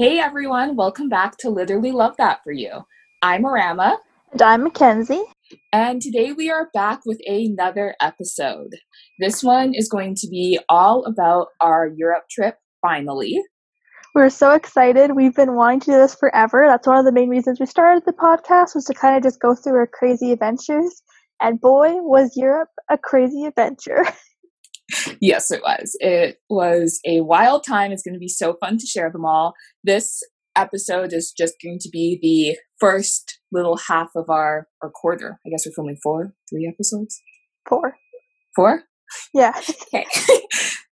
Hey everyone, welcome back to Literally Love That For You. I'm Arama. And I'm Mackenzie. And today we are back with another episode. This one is going to be all about our Europe trip, finally. We're so excited. We've been wanting to do this forever. That's one of the main reasons we started the podcast, was to kind of just go through our crazy adventures. And boy, was Europe a crazy adventure. Yes, it was. It was a wild time. It's going to be so fun to share them all. This episode is just going to be the first little half of our quarter. I guess we're filming three episodes? Four? Yeah. Okay.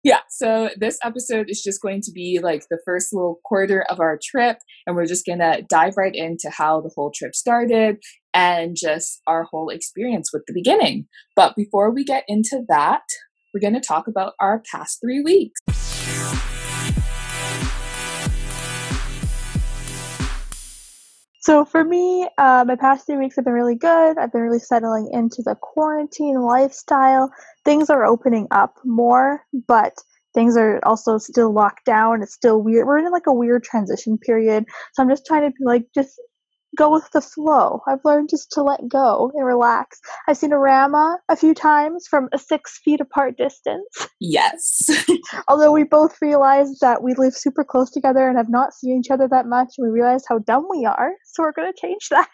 Yeah, so this episode is just going to be like the first little quarter of our trip, and we're just going to dive right into how the whole trip started and just our whole experience with the beginning. But before we get into that, we're going to talk about our past 3 weeks. So for me, my past 3 weeks have been really good. I've been really settling into the quarantine lifestyle. Things are opening up more, but things are also still locked down. It's still weird. We're in like a weird transition period. So I'm just trying to just go with the flow. I've learned just to let go and relax. I've seen Arama a few times from a 6 feet apart distance. Yes. Although we both realized that we live super close together and have not seen each other that much. We realized how dumb we are. So we're going to change that.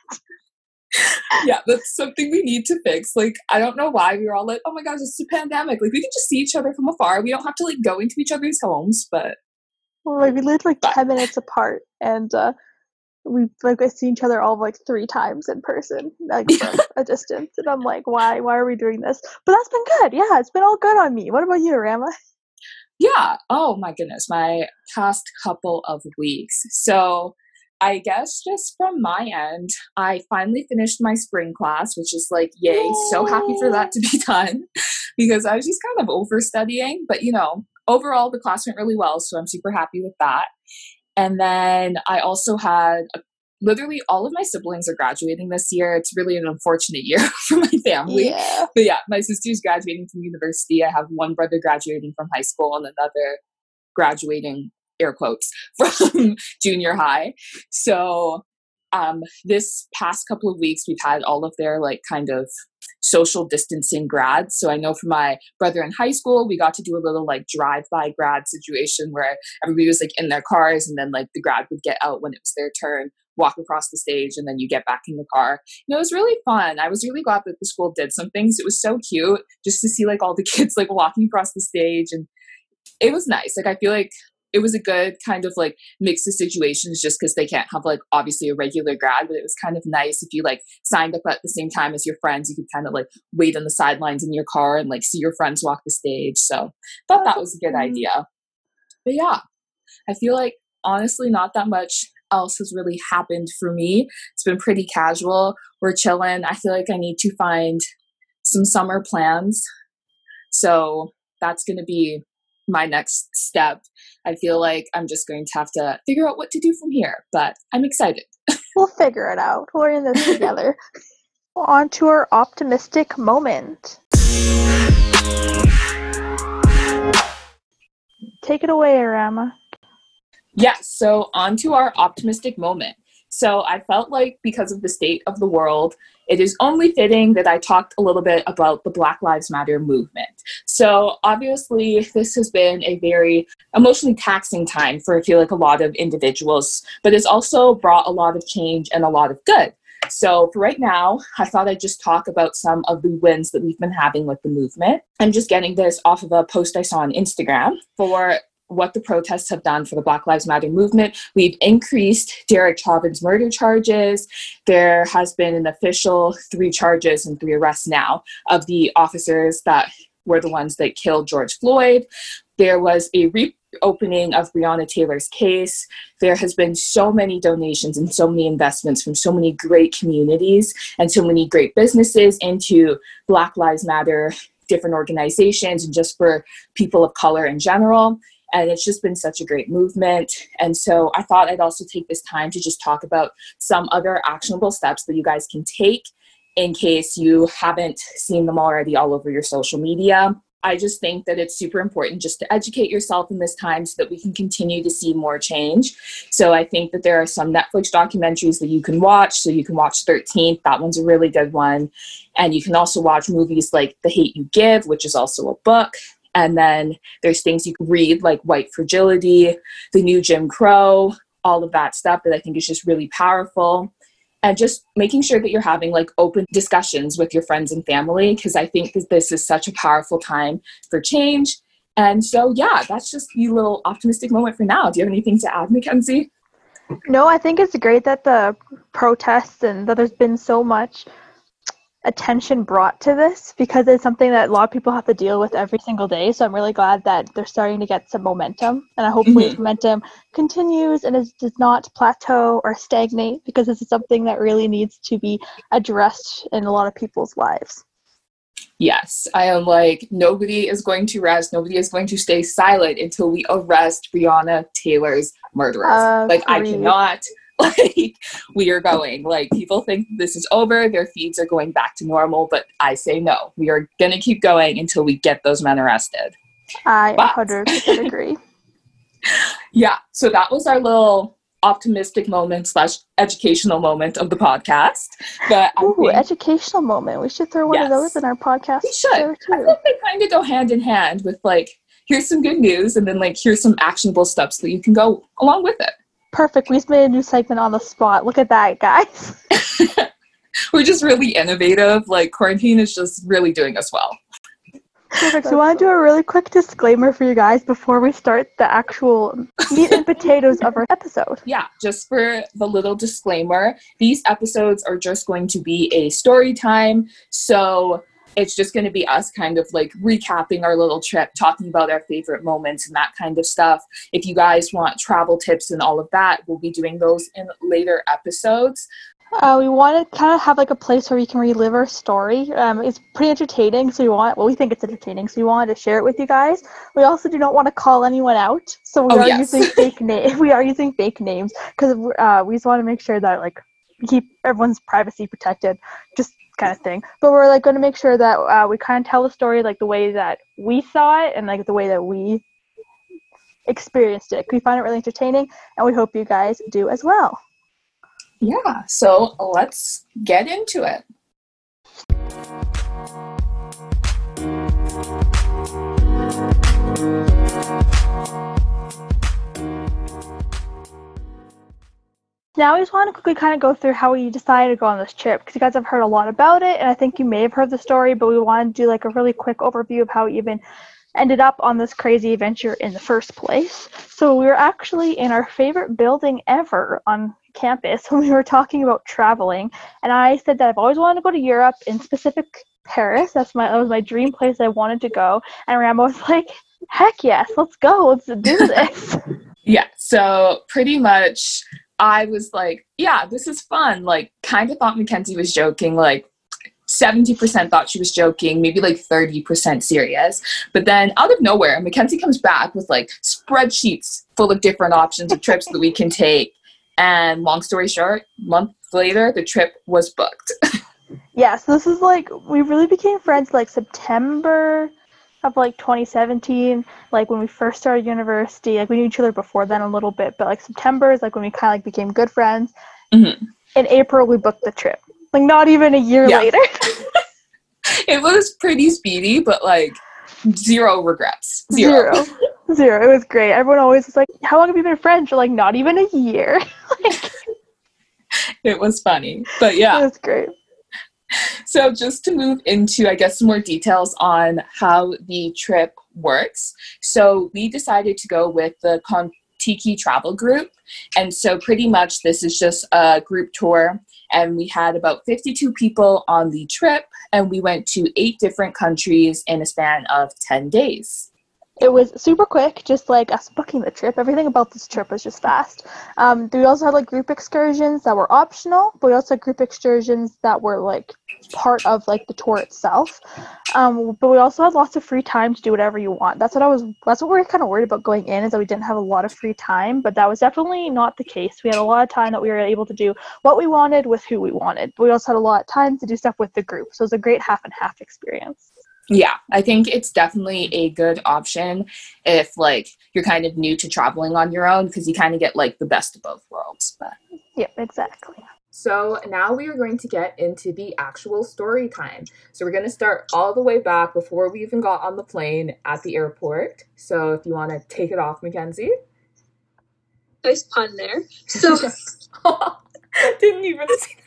Yeah, that's something we need to fix. Like, I don't know why we were all like, oh my gosh, it's a pandemic. Like, we can just see each other from afar. We don't have to like go into each other's homes, but. Well, like, we lived 10 minutes apart and, we've seen each other all three times in person, from a distance, and I'm like, why are we doing this? But that's been good. Yeah, it's been all good on me. What about you, Rama? Yeah. Oh my goodness, my past couple of weeks. So I guess just from my end, I finally finished my spring class, which is yay! So happy for that to be done because I was just kind of overstudying. But overall the class went really well, so I'm super happy with that. And then I also had literally all of my siblings are graduating this year. It's really an unfortunate year for my family. Yeah. But yeah, my sister's graduating from university. I have one brother graduating from high school and another graduating, air quotes, from junior high. So this past couple of weeks, we've had all of their kind of social distancing grads. So I know for my brother in high school, we got to do a little drive-by grad situation where everybody was in their cars, and then the grad would get out when it was their turn, walk across the stage, and then you get back in the car. And it was really fun. I was really glad that the school did some things. It was so cute just to see all the kids walking across the stage, and it was nice. I feel it was a good kind of mix of situations just because they can't have obviously a regular grad, but it was kind of nice if you signed up at the same time as your friends, you could kind of wait on the sidelines in your car and see your friends walk the stage. So thought that was a good idea. But yeah, I feel honestly not that much else has really happened for me. It's been pretty casual. We're chilling. I feel I need to find some summer plans. So that's going to be my next step. I feel I'm just going to have to figure out what to do from here, but I'm excited. We'll figure it out. We're in this together. On to our optimistic moment. Take it away, Arama. Yeah, so on to our optimistic moment. So I felt because of the state of the world, it is only fitting that I talked a little bit about the Black Lives Matter movement. So obviously this has been a very emotionally taxing time for I feel a lot of individuals, but it's also brought a lot of change and a lot of good. So for right now, I thought I'd just talk about some of the wins that we've been having with the movement. I'm just getting this off of a post I saw on Instagram for what the protests have done for the Black Lives Matter movement. We've increased Derek Chauvin's murder charges. There has been an official 3 charges and 3 arrests now of the officers that were the ones that killed George Floyd. There was a reopening of Breonna Taylor's case. There has been so many donations and so many investments from so many great communities and so many great businesses into Black Lives Matter, different organizations, and just for people of color in general. And it's just been such a great movement. And so I thought I'd also take this time to just talk about some other actionable steps that you guys can take in case you haven't seen them already all over your social media. I just think that it's super important just to educate yourself in this time so that we can continue to see more change. So I think that there are some Netflix documentaries that you can watch. So you can watch 13th. That one's a really good one. And you can also watch movies like The Hate You Give, which is also a book. And then there's things you can read like White Fragility, The New Jim Crow, all of that stuff that I think is just really powerful. And just making sure that you're having like open discussions with your friends and family, because I think that this is such a powerful time for change. And so, yeah, that's just the little optimistic moment for now. Do you have anything to add, Mackenzie? No, I think it's great that the protests and that there's been so much attention brought to this, because it's something that a lot of people have to deal with every single day. So I'm really glad that they're starting to get some momentum, and I hope this momentum continues and does not plateau or stagnate, because this is something that really needs to be addressed in a lot of people's lives. Yes, I am like, nobody is going to rest. Nobody is going to stay silent until we arrest Breonna Taylor's murderers. I cannot. We are going. People think this is over. Their feeds are going back to normal. But I say no. We are going to keep going until we get those men arrested. I 100% agree. Yeah. So that was our little optimistic moment / educational moment of the podcast. But educational moment. We should throw one of those in our podcast. We should. Too. I think they kind of go hand in hand with here's some good news, and then here's some actionable steps that you can go along with it. Perfect. We just made a new segment on the spot. Look at that, guys. We're just really innovative. Quarantine is just really doing us well. Perfect. So I want to do a really quick disclaimer for you guys before we start the actual meat and potatoes of our episode. Yeah, just for the little disclaimer, these episodes are just going to be a story time. So it's just going to be us kind of recapping our little trip, talking about our favorite moments and that kind of stuff. If you guys want travel tips and all of that, we'll be doing those in later episodes. We want to kind of have a place where we can relive our story. It's pretty entertaining, so we think it's entertaining, so we wanted to share it with you guys. We also do not want to call anyone out, so we using fake names. We are using fake names because we just want to make sure that we keep everyone's privacy protected. Just kind of thing. But we're going to make sure that we kind of tell the story the way that we saw it and the way that we experienced it. We find it really entertaining, and we hope you guys do as well. Yeah, so let's get into it. Now, I just want to quickly kind of go through how we decided to go on this trip, because you guys have heard a lot about it, and I think you may have heard the story, but we want to do a really quick overview of how we even ended up on this crazy adventure in the first place. So we were actually in our favorite building ever on campus when we were talking about traveling, and I said that I've always wanted to go to Europe, in specific Paris. That was my dream place I wanted to go, and Rambo was like, heck yes, let's go, let's do this. Yeah, so pretty much I was like, yeah, this is fun. Kind of thought Mackenzie was joking. 70% thought she was joking, maybe 30% serious. But then out of nowhere, Mackenzie comes back with spreadsheets full of different options of trips that we can take. And long story short, months later, the trip was booked. Yeah, so this is we really became friends September of 2017, when we first started university. We knew each other before then a little bit, but September is when we kind of became good friends. Mm-hmm. In April we booked the trip, not even a year later. It was pretty speedy, but zero regrets. Zero. It was great. Everyone always was how long have you been friends? We're not even a year. It was funny, but yeah, it was great. So just to move into, I guess, some more details on how the trip works. So we decided to go with the Contiki Travel Group. And so pretty much this is just a group tour. And we had about 52 people on the trip. And we went to 8 different countries in a span of 10 days. It was super quick, just us booking the trip. Everything about this trip was just fast. We also had group excursions that were optional, but we also had group excursions that were part of the tour itself. But we also had lots of free time to do whatever you want. That's what we were kind of worried about going in, is that we didn't have a lot of free time, but that was definitely not the case. We had a lot of time that we were able to do what we wanted with who we wanted. But we also had a lot of time to do stuff with the group. So it was a great half and half experience. Yeah, I think it's definitely a good option if, like, you're kind of new to traveling on your own, because you kind of get, like, the best of both worlds. But yeah, exactly. So now we are going to get into the actual story time. So we're going to start all the way back before we even got on the plane at the airport. So if you want to take it off, Mackenzie. Nice pun there. So didn't even see that.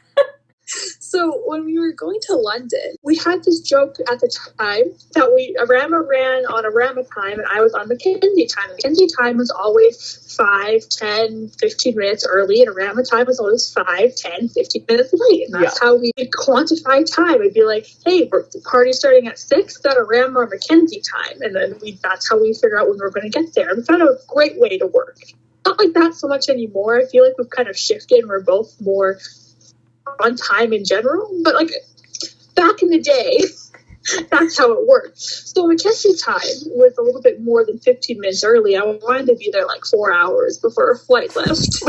So when we were going to London, we had this joke at the time that we Arama ran on Arama time and I was on Mackenzie time. Mackenzie time was always 5, 10, 15 minutes early, and Arama time was always 5, 10, 15 minutes late. And that's how we could quantify time. It'd be like, hey, the party's starting at 6, that Arama or Mackenzie time. And then that's how we figure out when we're going to get there. And we found a great way to work. Not like that so much anymore. I feel like we've kind of shifted and we're both more on time in general, but like back in the day that's how it worked. So Mackenzie time was a little bit more than 15 minutes early. I wanted to be there like 4 hours before our flight left.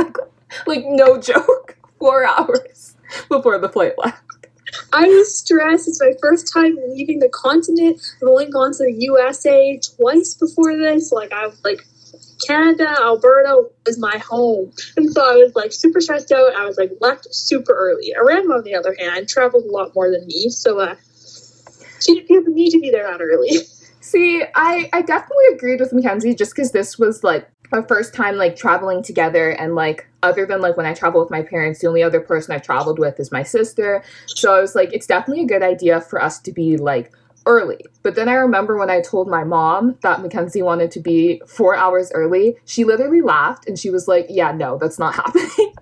Like no joke, 4 hours before the flight left. I was stressed. It's my first time leaving the continent. I've only gone to the USA twice before this. Like I was like, Canada, Alberta was my home. And so I was like super stressed out. I was like left super early. Arama, on the other hand, traveled a lot more than me. So she didn't feel the need to be there that early. See, I definitely agreed with Mackenzie just because this was like our first time like traveling together. And like other than like when I travel with my parents, the only other person I traveled with is my sister. So I was like, it's definitely a good idea for us to be like early. But then I remember when I told my mom that Mackenzie wanted to be 4 hours early, she literally laughed and she was like, yeah, no, that's not happening.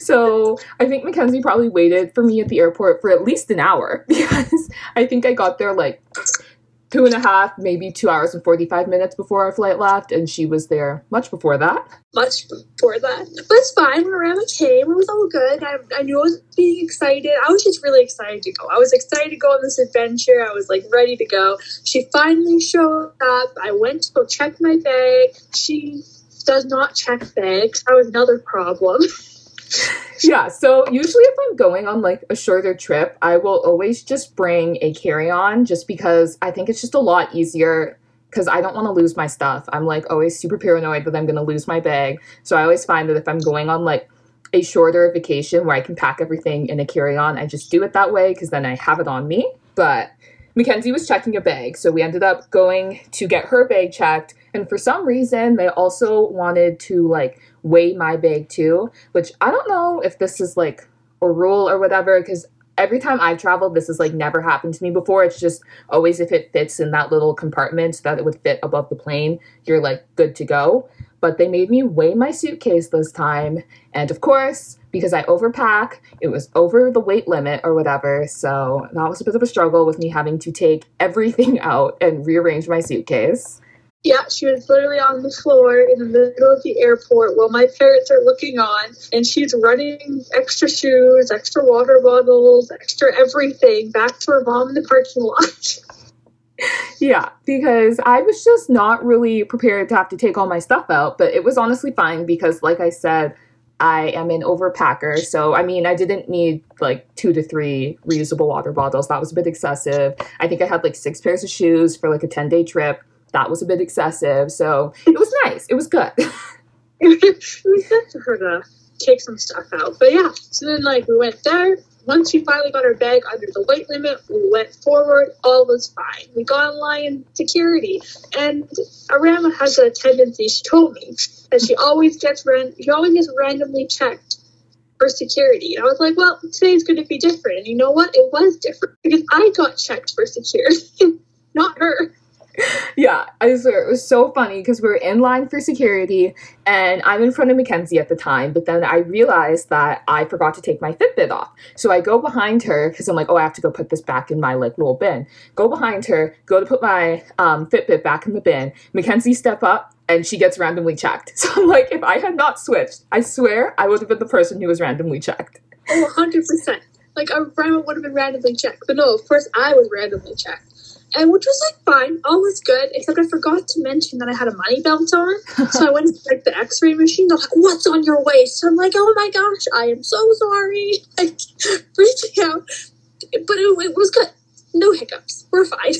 So I think Mackenzie probably waited for me at the airport for at least an hour, because I think I got there like 2.5, maybe 2 hours and 45 minutes before our flight left, and she was there much before that. But it's fine. When Arama came, it was all good. I knew I was being excited. I was just really excited to go. I was excited to go on this adventure. I was like ready to go. She finally showed up. I went to go check my bag. She does not check bags. That was another problem. Yeah, so usually if I'm going on like a shorter trip, I will always just bring a carry-on, just because I think it's just a lot easier, because I don't want to lose my stuff. I'm like always super paranoid that I'm going to lose my bag. So I always find that if I'm going on like a shorter vacation where I can pack everything in a carry-on, I just do it that way because then I have it on me. But Mackenzie was checking a bag, so we ended up going to get her bag checked. And for some reason, they also wanted to like weigh my bag too, which I don't know if this is like a rule or whatever, because every time I've traveled, this has like never happened to me before. It's just always if it fits in that little compartment so that it would fit above the plane, you're like good to go. But they made me weigh my suitcase this time. And of course, because I overpack, it was over the weight limit or whatever. So that was a bit of a struggle with me having to take everything out and rearrange my suitcase. Yeah, she was literally on the floor in the middle of the airport while my parents are looking on, and she's running extra shoes, extra water bottles, extra everything back to her mom in the parking lot. Yeah, because I was just not really prepared to have to take all my stuff out, but it was honestly fine because, like I said, I am an overpacker. So, I mean, I didn't need like 2 to 3 reusable water bottles. That was a bit excessive. I think I had like 6 pairs of shoes for like a 10-day trip. That was a bit excessive, so it was nice. It was good. It was good for her to take some stuff out. But yeah, so then like we went there. Once we finally got our bag under the weight limit, we went forward. All was fine. We got in line security. And Arama has a tendency, she told me, that she always gets randomly checked for security. And I was like, well, today's going to be different. And you know what? It was different because I got checked for security, not her. Yeah, I swear, it was so funny because we were in line for security and I'm in front of Mackenzie at the time, but then I realized that I forgot to take my Fitbit off. So I go behind her because I'm like, oh, I have to go put this back in my like little bin. Go behind her, go to put my Fitbit back in the bin. Mackenzie step up and she gets randomly checked. So I'm like, if I had not switched, I swear I would have been the person who was randomly checked. Oh, 100%. Like, Brian would have been randomly checked. But no, of course I was randomly checked. And which was like fine, all was good, except I forgot to mention that I had a money belt on. So I went to like the X-ray machine. They're like, "What's on your waist?" And I'm like, "Oh my gosh, I am so sorry." Like freaking out, but it was good. No hiccups. We're fine.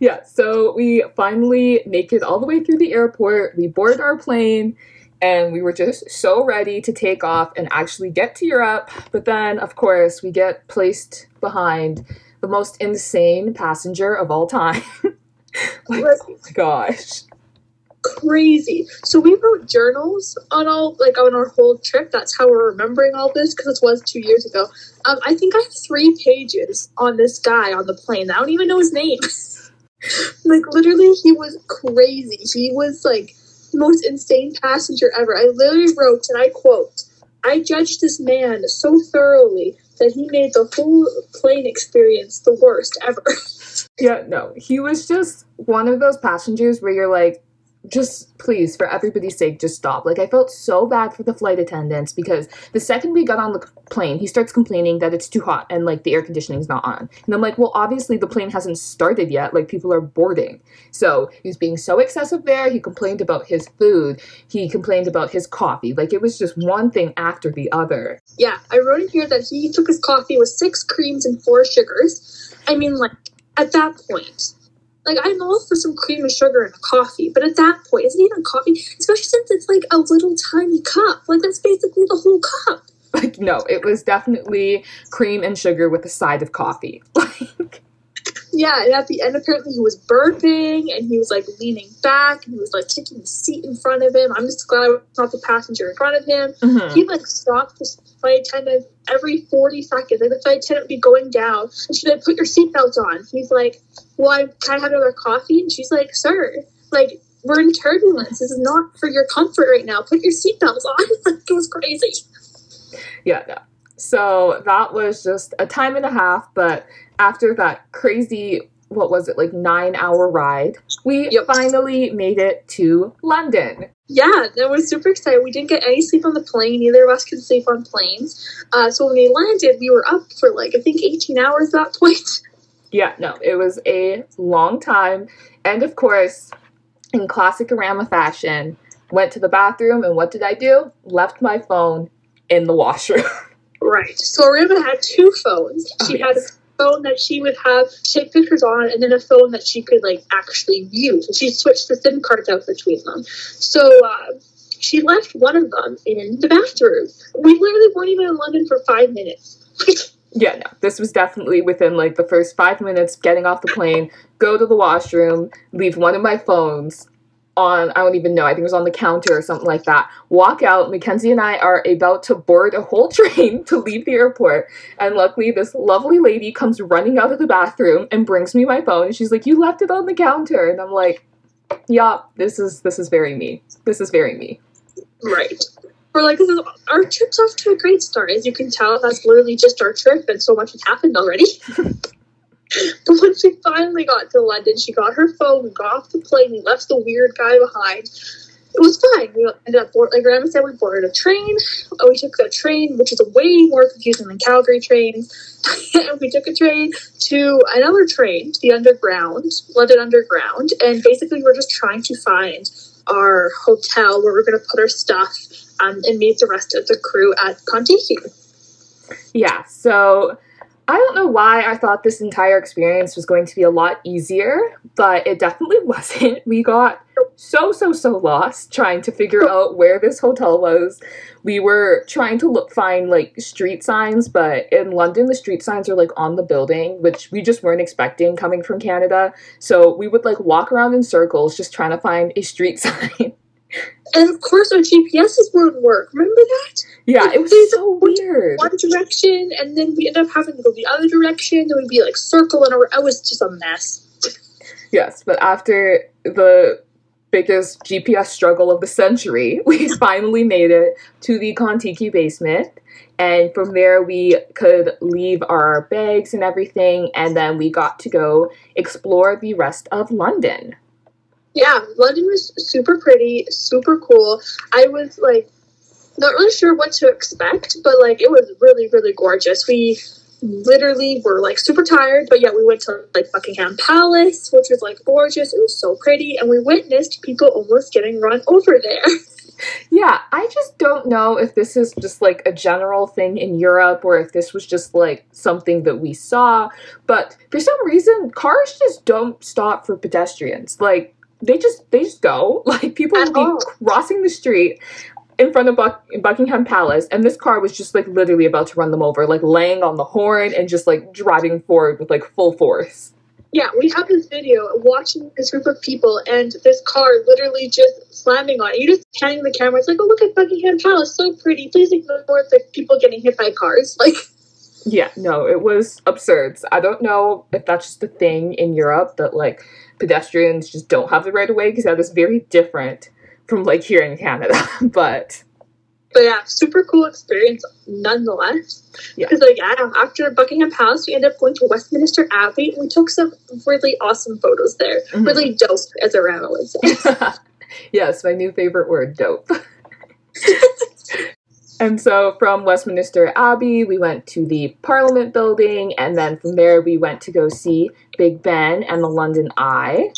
Yeah, so we finally make it all the way through the airport. We board our plane, and we were just so ready to take off and actually get to Europe. But then, of course, we get placed behind the most insane passenger of all time. Like, oh my gosh. Crazy. So we wrote journals on all, like, on our whole trip. That's how we're remembering all this, because it was 2 years ago. I think I have 3 pages on this guy on the plane. I don't even know his name. Like, literally, he was crazy. He was, like, the most insane passenger ever. I literally wrote, and I quote, "I judged this man so thoroughly that he made the whole plane experience the worst ever." Yeah, no, he was just one of those passengers where you're like, just please, for everybody's sake, just stop. Like, I felt so bad for the flight attendants, because the second we got on the plane, he starts complaining that it's too hot and, like, the air conditioning's not on. And I'm like, well, obviously the plane hasn't started yet. Like, people are boarding. So he was being so excessive there. He complained about his food. He complained about his coffee. Like, it was just one thing after the other. Yeah, I wrote in here that he took his coffee with 6 creams and 4 sugars. I mean, like, at that point... Like, I'm all for some cream and sugar in a coffee, but at that point, isn't even coffee, especially since it's, like, a little tiny cup. Like, that's basically the whole cup. Like, no, it was definitely cream and sugar with a side of coffee. Like, yeah, and at the end, apparently, he was burping, and he was, like, leaning back, and he was, like, kicking the seat in front of him. I'm just glad I was not the passenger in front of him. Mm-hmm. He, like, stopped the flight attendant every 40 seconds. Like, the flight attendant would be going down, and she'd, like, "Put your seatbelt on." He's like, "Well, can I have another coffee?" And she's like, "Sir, like, we're in turbulence. This is not for your comfort right now. Put your seatbelts on." Like, it was crazy. Yeah, no. So that was just a time and a half. But after that crazy, what was it, like 9-hour ride, we finally made it to London. Yeah, that was super exciting. We didn't get any sleep on the plane. Neither of us could sleep on planes. So when we landed, we were up for, like, I think 18 hours at that point. Yeah, no, it was a long time. And of course, in classic-orama fashion, went to the bathroom, and what did I do? Left my phone in the washroom. Right. So Orama had 2 phones. She had a phone that she would have, take pictures on, and then a phone that she could, like, actually use. And she switched the SIM cards out between them. So she left one of them in the bathroom. We literally weren't even in London for 5 minutes. Yeah, no, this was definitely within, like, the first 5 minutes, getting off the plane, go to the washroom, leave one of my phones on, I don't even know, I think it was on the counter or something like that, walk out, Mackenzie and I are about to board a whole train to leave the airport, and luckily this lovely lady comes running out of the bathroom and brings me my phone, and she's like, "You left it on the counter," and I'm like, yeah, this is very me. This is very me. Right. We're like, our trip's off to a great start. As you can tell, that's literally just our trip, and so much has happened already. But once we finally got to London, she got her phone, we got off the plane, we left the weird guy behind. It was fine. We ended up, like Grandma said, we boarded a train. Oh, we took that train, which is way more confusing than Calgary trains. And we took a train to another train, the underground, London Underground, and basically we're just trying to find our hotel where we're going to put our stuff and meet the rest of the crew at Contiki. Yeah, so I don't know why I thought this entire experience was going to be a lot easier, but it definitely wasn't. We got so lost trying to figure out where this hotel was. We were trying to find, like, street signs, but in London, the street signs are, like, on the building, which we just weren't expecting coming from Canada. So we would, like, walk around in circles just trying to find a street sign. And of course our GPSs wouldn't work. Remember that? Yeah, like, it was so weird. One direction, and then we ended up having to go the other direction, and we'd be, like, circling around. It was just a mess. Yes, but after the biggest GPS struggle of the century, we finally made it to the Contiki basement, and from there we could leave our bags and everything, and then we got to go explore the rest of London. Yeah, London was super pretty, super cool. I was, like, not really sure what to expect, but, like, it was really, really gorgeous. We literally were, like, super tired, but yeah, we went to, like, Buckingham Palace, which was, like, gorgeous. It was so pretty, and we witnessed people almost getting run over there. Yeah, I just don't know if this is just like a general thing in Europe or if this was just like something that we saw, but for some reason cars just don't stop for pedestrians. Like they just go. Like people would be crossing the street in front of Buckingham Palace, and this car was just like literally about to run them over, like laying on the horn and just like driving forward with like full force. Yeah, we have this video watching this group of people and this car literally just slamming on it. You're just panning the camera. It's like, oh, look at Buckingham Palace. So pretty. Please ignore the people getting hit by cars. Like, yeah, no, it was absurd. I don't know if that's just a thing in Europe that, like, pedestrians just don't have the right of way, because that is very different from, like, here in Canada. But yeah, super cool experience nonetheless. Because like I don't know, after Buckingham Palace, we ended up going to Westminster Abbey, and we took some really awesome photos there. Mm-hmm. Really dope, as Ariana would say. Yes, my new favorite word, dope. And so from Westminster Abbey, we went to the Parliament building, and then from there we went to go see Big Ben and the London Eye.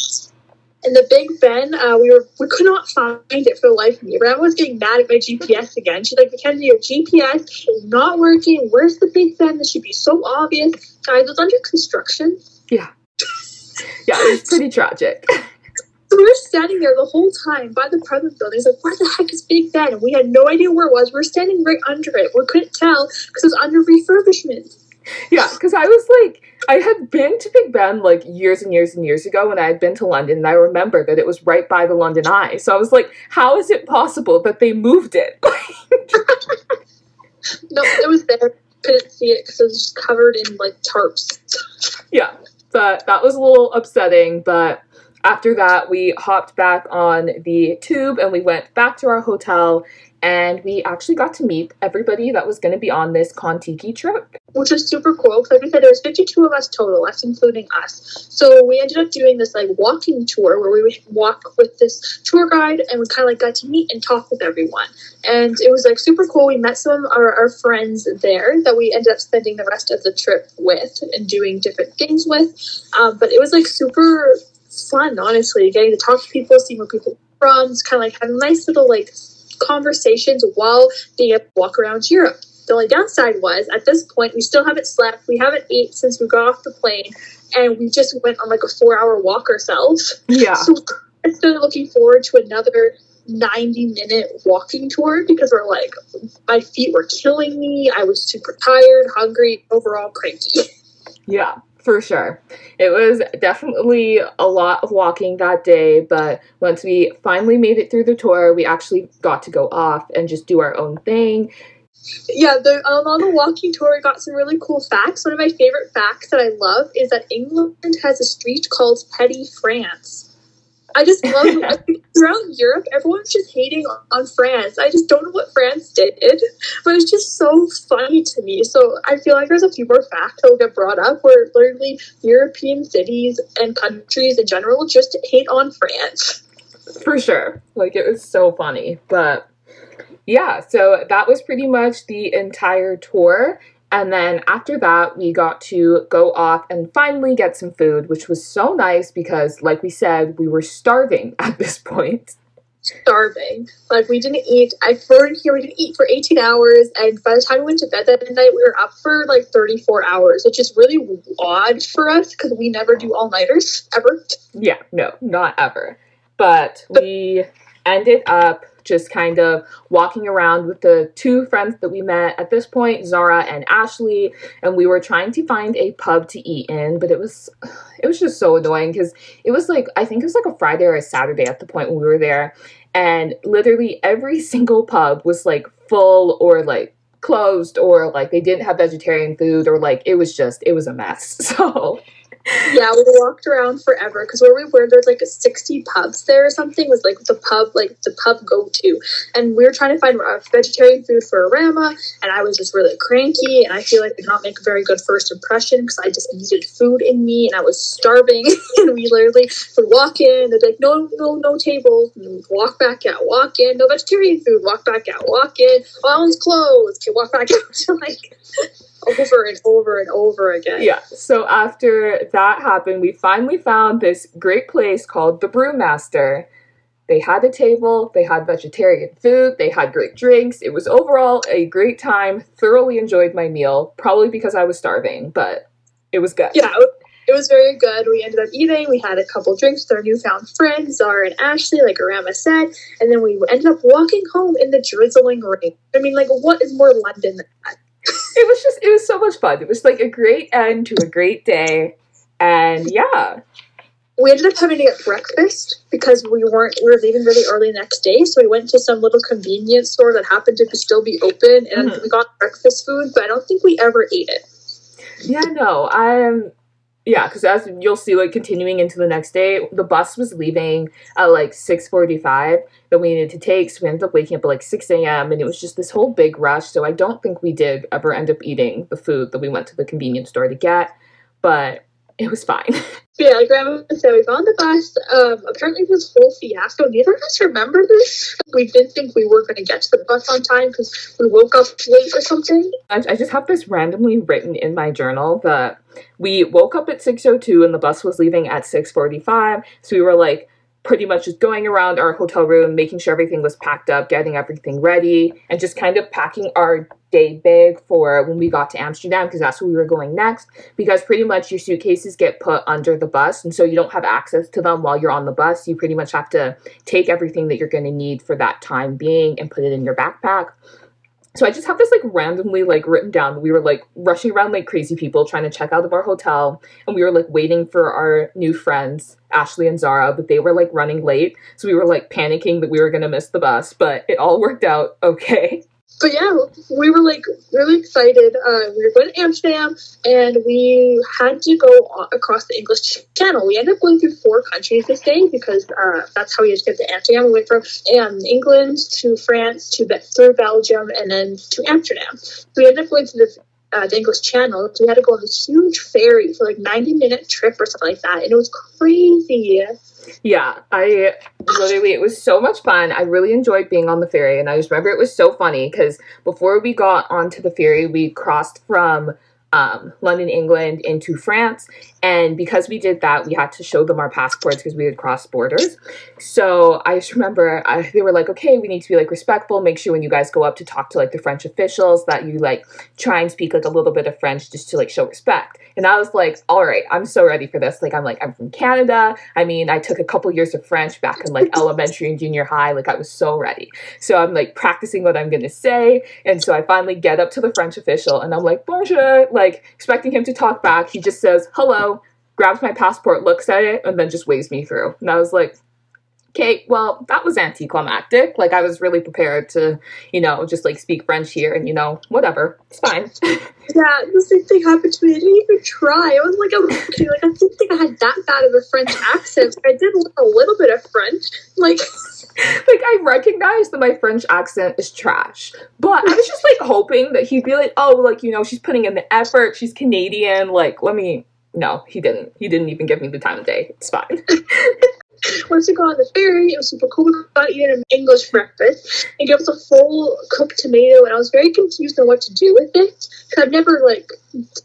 And the Big Ben, we could not find it for the life of me. But I was getting mad at my GPS again. She's like, Mackenzie, your GPS is not working. Where's the Big Ben? This should be so obvious. Guys, it was under construction. Yeah. Yeah, it's pretty tragic. So we were standing there the whole time by the Parliament building. It's like, where the heck is Big Ben? And we had no idea where it was. We were standing right under it. We couldn't tell because it was under refurbishment. Yeah, because I was like, I had been to Big Ben like years and years and years ago when I had been to London, and I remember that it was right by the London Eye. So I was like, how is it possible that they moved it? No, it was there. Couldn't see it because it was just covered in like tarps. Yeah, but that was a little upsetting. But after that, we hopped back on the tube and we went back to our hotel. And we actually got to meet everybody that was going to be on this Contiki trip. Which was super cool, because like we said, there was 52 of us total, that's including us. So we ended up doing this like walking tour where we would walk with this tour guide, and we kind of like got to meet and talk with everyone. And it was like super cool. We met some of our friends there that we ended up spending the rest of the trip with and doing different things with. But it was like super fun, honestly, getting to talk to people, seeing where people were from, just kind of like having a nice little like conversations while being able to walk around Europe. The only downside was, at this point, we still haven't slept, we haven't ate since we got off the plane, and we just went on like a 4-hour walk ourselves. Yeah. So I started looking forward to another 90-minute walking tour, because we're like, my feet were killing me, I was super tired, hungry, overall cranky. Yeah. For sure. It was definitely a lot of walking that day, but once we finally made it through the tour, we actually got to go off and just do our own thing. Yeah, on the walking tour, we got some really cool facts. One of my favorite facts that I love is that England has a street called Petty France. I just love it. Throughout Europe, everyone's just hating on France. I just don't know what France did, but it's just so funny to me. So I feel like there's a few more facts that will get brought up where literally European cities and countries in general just hate on France. For sure. Like, it was so funny. But yeah, so that was pretty much the entire tour. And then after that, we got to go off and finally get some food, which was so nice because, like we said, we were starving at this point. Starving. Like, we didn't eat. We didn't eat for 18 hours, and by the time we went to bed that night, we were up for, like, 34 hours, which is really odd for us because we never do all-nighters, ever. Yeah, no, not ever. But we ended up just kind of walking around with the two friends that we met at this point, Zara and Ashley, and we were trying to find a pub to eat in, but it was just so annoying because it was like, I think it was like a Friday or a Saturday at the point when we were there, and literally every single pub was like full or like closed or like they didn't have vegetarian food or like it was a mess. So yeah, we walked around forever because where we were, there's like 60 pubs there or something. Was like the pub go to, and we were trying to find vegetarian food for Arama, and I was just really cranky, and I feel like I did not make a very good first impression because I just needed food in me, and I was starving. And we literally would walk in, they'd be like, no table, walk back out, walk in, no vegetarian food, walk back out, walk in, oh, that one's closed, okay, walk back out, like. Over and over and over again. Yeah, so after that happened, we finally found this great place called The Brewmaster. They had a table, they had vegetarian food, they had great drinks. It was overall a great time. Thoroughly enjoyed my meal, probably because I was starving, but it was good. Yeah, it was very good. We ended up eating. We had a couple drinks with our newfound friends, Zara and Ashley, like Arama said, and then we ended up walking home in the drizzling rain. I mean, like, what is more London than that? It was so much fun. It was like a great end to a great day, and yeah. We ended up having to get breakfast because we were leaving really early the next day. So we went to some little convenience store that happened to still be open, and we got breakfast food, but I don't think we ever ate it. Yeah, no, because as you'll see, like, continuing into the next day, the bus was leaving at like 6:45 that we needed to take. So we ended up waking up at like 6 a.m. and it was just this whole big rush. So I don't think we did ever end up eating the food that we went to the convenience store to get, but it was fine. Yeah, Grandma said we got on the bus. Apparently this whole fiasco, neither of us remember this. We didn't think we were going to get to the bus on time because we woke up late or something. I just have this randomly written in my journal that we woke up at 6:02 and the bus was leaving at 6:45. So we were like pretty much just going around our hotel room, making sure everything was packed up, getting everything ready, and just kind of packing our day big for when we got to Amsterdam, because that's where we were going next, because pretty much your suitcases get put under the bus, and so you don't have access to them while you're on the bus. You pretty much have to take everything that you're going to need for that time being and put it in your backpack. So I just have this, like, randomly, like, written down. We were, like, rushing around like crazy people trying to check out of our hotel, and we were, like, waiting for our new friends, Ashley and Zara, but they were, like, running late, so we were, like, panicking that we were going to miss the bus, but it all worked out okay. But yeah, we were, like, really excited. We were going to Amsterdam, and we had to go across the English Channel. We ended up going through 4 countries this day because that's how we had to get to Amsterdam. We went from England to France to through Belgium and then to Amsterdam. So we ended up going to the English Channel. So we had to go on this huge ferry for, like, 90-minute trip or something like that, and it was crazy. Yeah, it was so much fun. I really enjoyed being on the ferry, and I just remember it was so funny because before we got onto the ferry, we crossed from London, England into France, and because we did that, we had to show them our passports because we had crossed borders. So I just remember they were like, okay, we need to be, like, respectful. Make sure when you guys go up to talk to, like, the French officials that you, like, try and speak, like, a little bit of French just to, like, show respect. And I was like, all right, I'm so ready for this. Like, I'm from Canada. I mean, I took a couple years of French back in, like, elementary and junior high. Like, I was so ready. So I'm, like, practicing what I'm gonna say. And so I finally get up to the French official and I'm like, bonjour. Like, expecting him to talk back. He just says, hello, grabs my passport, looks at it, and then just waves me through. And I was like, okay, well, that was anticlimactic. Like, I was really prepared to, you know, just, like, speak French here and, you know, whatever. It's fine. Yeah, the same thing happened to me. I didn't even try. I was like, I didn't think I had that bad of a French accent. I did learn a little bit of French. Like, I recognize that my French accent is trash, but I was just, like, hoping that he'd be like, oh, like, you know, she's putting in the effort, she's Canadian, like, let me... No, he didn't. He didn't even give me the time of day. It's fine. Once we got on the ferry, it was super cool. We got to eat an English breakfast. It gave us a full cooked tomato, and I was very confused on what to do with it because I've never, like,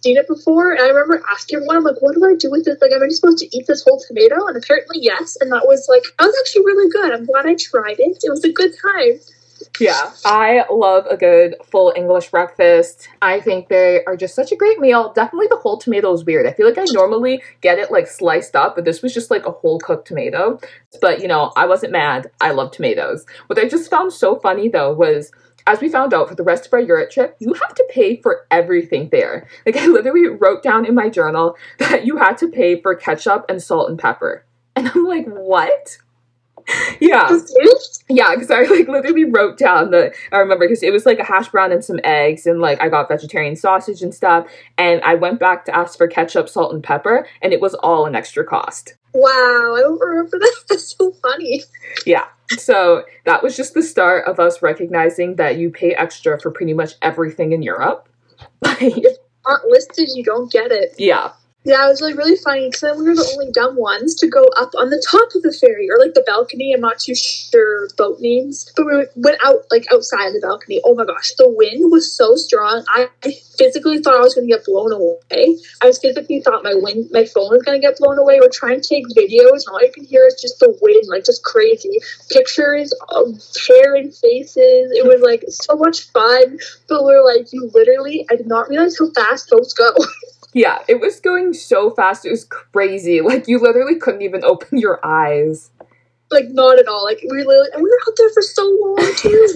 seen it before. And I remember asking everyone, I'm like, what do I do with this? Like, am I supposed to eat this whole tomato? And apparently, yes. And that was, like, that was actually really good. I'm glad I tried it. It was a good time. Yeah, I love a good full English breakfast. I think they are just such a great meal. Definitely the whole tomato is weird. I feel like I normally get it, like, sliced up, but this was just, like, a whole cooked tomato. But, you know, I wasn't mad. I love tomatoes. What I just found so funny, though, was as we found out for the rest of our Europe trip, you have to pay for everything there. Like, I literally wrote down in my journal that you had to pay for ketchup and salt and pepper. And I'm like, what? Yeah, because I, like, literally wrote down that I remember because it was, like, a hash brown and some eggs, and, like, I got vegetarian sausage and stuff, and I went back to ask for ketchup, salt, and pepper, and it was all an extra cost. Wow, I don't remember that. That's so funny. Yeah, so that was just the start of us recognizing that you pay extra for pretty much everything in Europe. Like, if it's not listed, you don't get it. Yeah. Yeah, it was like really funny because then we were the only dumb ones to go up on the top of the ferry or like the balcony. I'm not too sure boat names, but we went out like outside of the balcony. Oh my gosh, the wind was so strong. I physically thought I was going to get blown away. I physically thought my phone was going to get blown away. We're trying to take videos, and all you can hear is just the wind, like just crazy pictures of hair and faces. It was like so much fun, but we're like, you literally, I did not realize how fast boats go. Yeah, it was going so fast. It was crazy. Like, you literally couldn't even open your eyes. Like, not at all. Like, we were out there for so long, too.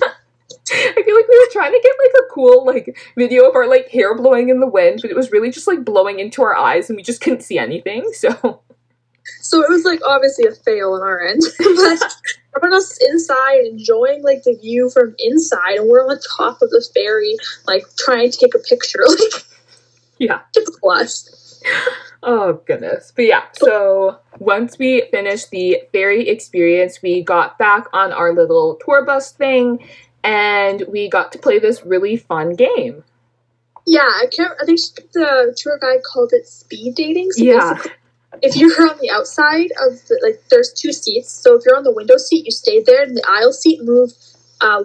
I feel like we were trying to get, like, a cool, like, video of our, like, hair blowing in the wind, but it was really just, like, blowing into our eyes, and we just couldn't see anything, so... So it was, like, obviously a fail on our end. But everyone else is inside enjoying, like, the view from inside, and we're on top of the ferry, like, trying to take a picture, like... Yeah. Just plus. Oh, goodness. But yeah, so once we finished the ferry experience, we got back on our little tour bus thing, and we got to play this really fun game. Yeah, I think the tour guide called it speed dating. So yeah. If you're on the outside of, there's two seats. So if you're on the window seat, you stayed there, and the aisle seat moved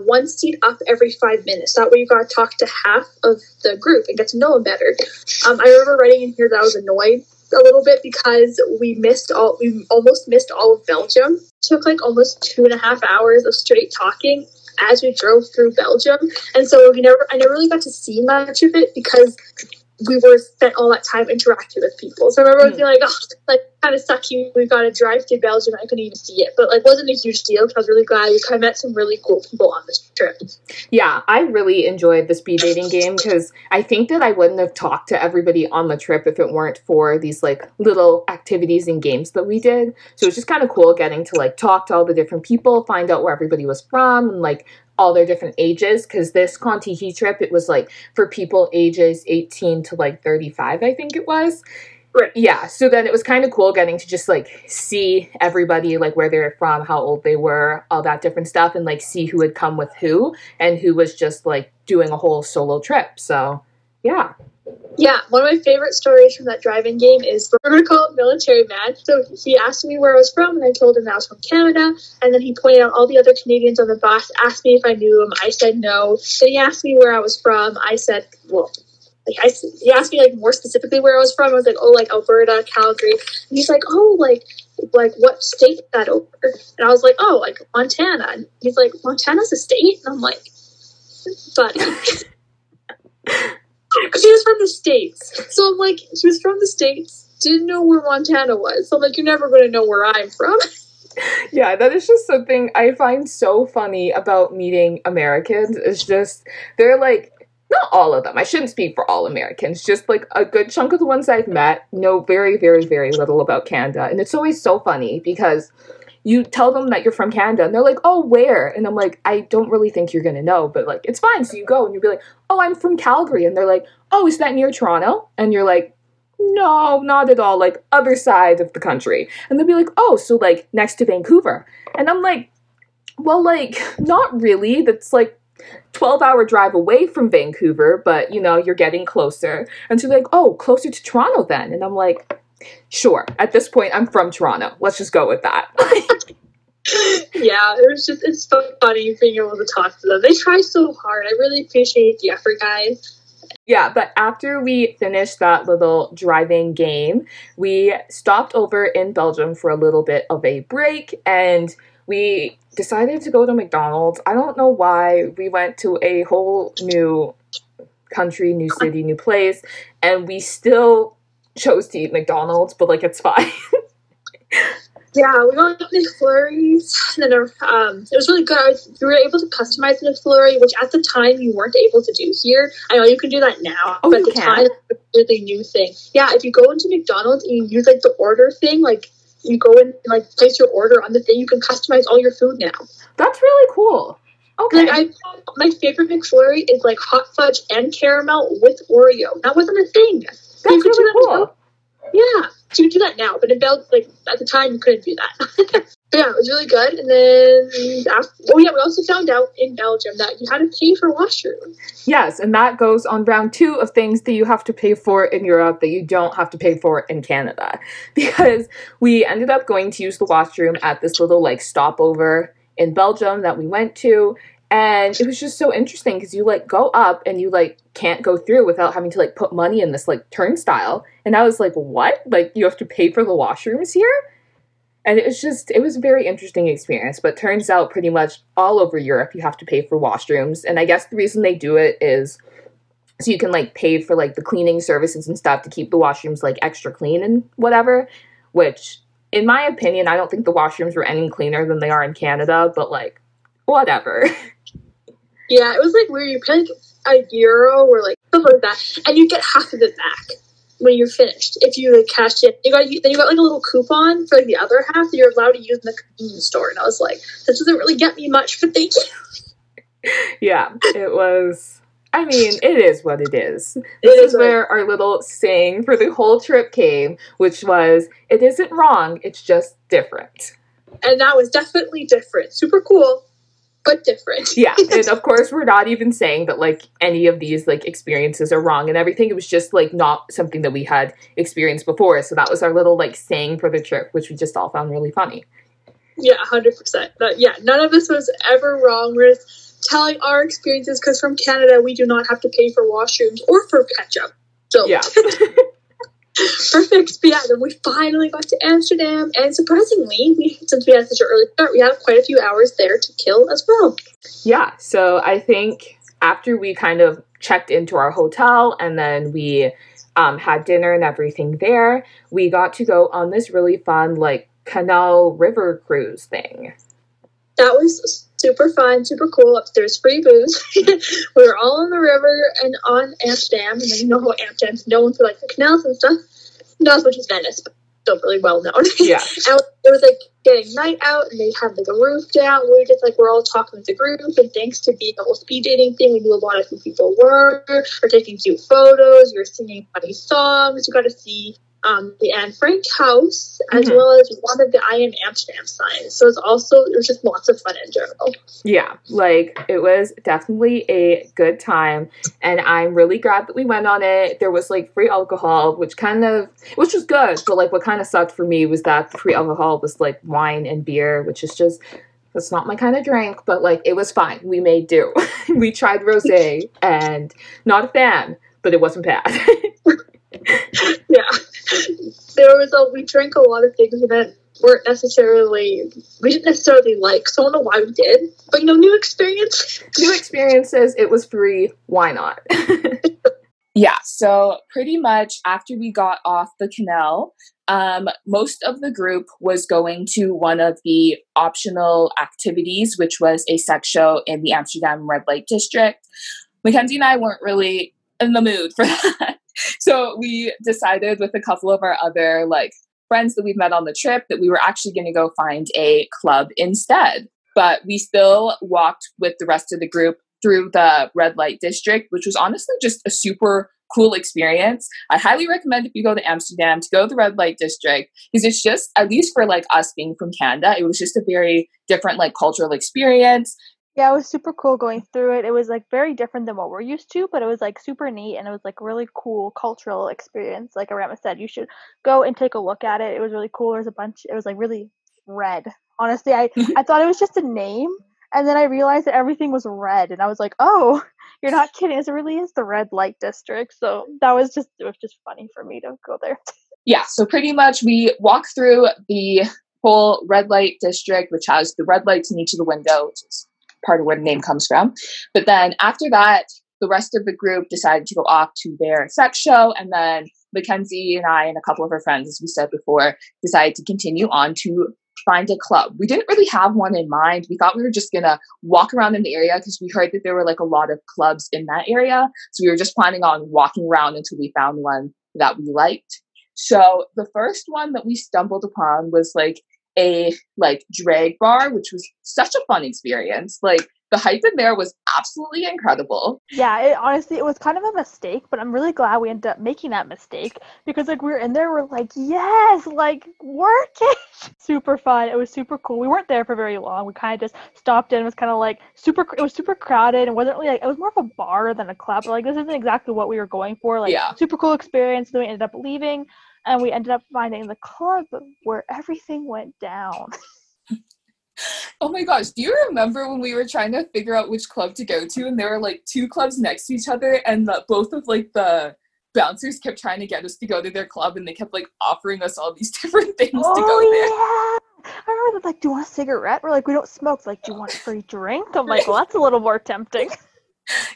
one seat up every 5 minutes. That way you got to talk to half of the group and get to know them better. I remember writing in here that I was annoyed a little bit because we almost missed all of Belgium. It took like almost 2.5 hours of straight talking as we drove through Belgium. And so I never really got to see much of it because we were spent all that time interacting with people. So I remember being like, oh, like, kind of sucky. We've got to drive through Belgium. I couldn't even see it. But, like, wasn't a huge deal because I was really glad we kind of met some really cool people on this trip. Yeah, I really enjoyed the speed dating game because I think that I wouldn't have talked to everybody on the trip if it weren't for these, like, little activities and games that we did. So it was just kind of cool getting to, like, talk to all the different people, find out where everybody was from, and, like, all their different ages, because this Contiki trip, it was like for people ages 18 to like 35, I think it was. Right. Yeah, so then it was kind of cool getting to just like see everybody, like where they're from, how old they were, all that different stuff, and like see who had come with who and who was just like doing a whole solo trip. So yeah. Yeah, one of my favorite stories from that drive-in game is, we're going to call it Military Mad. So he asked me where I was from, and I told him that I was from Canada. And then he pointed out all the other Canadians on the bus, asked me if I knew him. I said no. Then he asked me where I was from. I said, well... he asked me like more specifically where I was from. I was like, oh, like Alberta, Calgary. And he's like, oh, like what state is that over? And I was like, oh, like Montana. And he's like, Montana's a state? And I'm like, buddy. Because he was from the States. So I'm like, she was from the States, didn't know where Montana was. So I'm like, you're never going to know where I'm from. Yeah, that is just something I find so funny about meeting Americans. It's just, they're like, not all of them. I shouldn't speak for all Americans. Just like a good chunk of the ones I've met know very, very, very little about Canada. And it's always so funny because you tell them that you're from Canada, and they're like, oh, where? And I'm like, I don't really think you're going to know, but, like, it's fine. So you go, and you'll be like, oh, I'm from Calgary. And they're like, oh, is that near Toronto? And you're like, no, not at all, like, other side of the country. And they'll be like, oh, so, like, next to Vancouver. And I'm like, well, like, not really. That's, like, 12-hour drive away from Vancouver, but, you know, you're getting closer. And so they're like, oh, closer to Toronto then. And I'm like... sure, at this point I'm from Toronto, let's just go with that. Yeah, it's so funny being able to talk to them. They try so hard. I really appreciate the effort, guys. Yeah, but after we finished that little driving game, we stopped over in Belgium for a little bit of a break, and we decided to go to McDonald's. I don't know why. We went to a whole new country, new city, new place, and we still chose to eat McDonald's, but, like, it's fine. Yeah, we got McFlurries, and then it was really good. We were able to customize the McFlurry, which at the time you weren't able to do here. I know you can do that now, but at the time it was a really new thing. Yeah, if you go into McDonald's and you use, like, the order thing, like, you go in and, like, place your order on the thing, you can customize all your food now. That's really cool. Okay. Like, my favorite McFlurry is, like, hot fudge and caramel with Oreo. That wasn't a thing. That's really cool. Yeah. So you do that now, but in Belgium, like, at the time, you couldn't do that. Yeah, it was really good. And then, we also found out in Belgium that you had to pay for washrooms. Yes, and that goes on round two of things that you have to pay for in Europe that you don't have to pay for in Canada. Because we ended up going to use the washroom at this little, like, stopover in Belgium that we went to. And it was just so interesting because you, like, go up and you, like, can't go through without having to, like, put money in this, like, turnstile. And I was like, what? Like, you have to pay for the washrooms here? And it was a very interesting experience. But turns out pretty much all over Europe you have to pay for washrooms. And I guess the reason they do it is so you can, like, pay for, like, the cleaning services and stuff to keep the washrooms, like, extra clean and whatever. Which, in my opinion, I don't think the washrooms were any cleaner than they are in Canada. But, like, whatever. Yeah, it was, like, weird. You pay, like, €1 or, like, something like that, and you get half of it back when you're finished. If you, like, cash in, you got, like, a little coupon for, like, the other half that you're allowed to use in the convenience store, and I was like, this doesn't really get me much, but thank you. Yeah, it was, I mean, it is what it is. This is where our little saying for the whole trip came, which was, it isn't wrong, it's just different. And that was definitely different. Super cool. But different. Yeah, and of course we're not even saying that, like, any of these, like, experiences are wrong and everything. It was just, like, not something that we had experienced before. So that was our little, like, saying for the trip, which we just all found really funny. Yeah, 100%. But yeah, none of this was ever wrong. We're telling our experiences because from Canada we do not have to pay for washrooms or for ketchup. So yeah. Perfect. But yeah, then we finally got to Amsterdam, and surprisingly, since we had such an early start, we had quite a few hours there to kill as well. Yeah, so I think after we kind of checked into our hotel and then we had dinner and everything there, we got to go on this really fun, like, canal river cruise thing. That was super fun, super cool. Upstairs, free booze. We were all on the river and on Amsterdam. And you know how Amsterdam's known for, like, the canals and stuff. Not as much as Venice, but still really well known. Yeah. And it was, like, getting night out, and they had, like, a roof down. We were just, like, we're all talking with the group, and thanks to being the whole speed dating thing, we knew a lot of who people were. We're taking cute photos. We were singing funny songs. You got to see the Anne Frank house, as well as one of the I Am Amsterdam signs. So it was just lots of fun in general. Yeah, like, it was definitely a good time, and I'm really glad that we went on it. There was, like, free alcohol, which was good, but, like, what kind of sucked for me was that free alcohol was, like, wine and beer, which is just, that's not my kind of drink, but, like, it was fine. We made do. We tried rosé, and not a fan, but it wasn't bad. Yeah. We drank a lot of things that we didn't necessarily like, so I don't know why we did. But, you know, new experiences, it was free, why not? Yeah, so pretty much after we got off the canal, most of the group was going to one of the optional activities, which was a sex show in the Amsterdam Red Light District. Mackenzie and I weren't really in the mood for that. So we decided with a couple of our other, like, friends that we've met on the trip that we were actually going to go find a club instead. But we still walked with the rest of the group through the Red Light District, which was honestly just a super cool experience. I highly recommend if you go to Amsterdam to go to the Red Light District, because it's just, at least for, like, us being from Canada, it was just a very different, like, cultural experience. Yeah, it was super cool going through it. It was, like, very different than what we're used to, but it was, like, super neat, and it was, like, really cool cultural experience. Like Arama said, you should go and take a look at it. It was really cool. It was, like, really red. Honestly, I thought it was just a name, and then I realized that everything was red, and I was like, oh, you're not kidding. It really is the Red Light District. So it was just funny for me to go there. Yeah, so pretty much we walked through the whole Red Light District, which has the red lights in each of the windows. Part of where the name comes from. But then after that, the rest of the group decided to go off to their sex show. And then Mackenzie and I and a couple of her friends, as we said before, decided to continue on to find a club. We didn't really have one in mind. We thought we were just going to walk around in the area because we heard that there were, like, a lot of clubs in that area. So we were just planning on walking around until we found one that we liked. So the first one that we stumbled upon was, like, a drag bar, which was such a fun experience. Like, The hype in there was absolutely incredible. Yeah, it was kind of a mistake, but I'm really glad we ended up making that mistake because like we were in there, we're like, yes, like work it. Super fun. It was super cool. We weren't there for very long. We kind of just stopped in. It was kind of like it was super crowded and wasn't really like, it was more of a bar than a club. But, like this isn't exactly what we were going for. Like yeah. Super cool experience. Then we ended up leaving and we ended up finding the club where everything went down. Oh my gosh, do you remember when we were trying to figure out which club to go to and there were like two clubs next to each other and both of like the bouncers kept trying to get us to go to their club and they kept like offering us all these different things to go there. Yeah. I remember they're like, do you want a cigarette? We're like, we don't smoke. Like, do you want a free drink? I'm like, well, that's a little more tempting.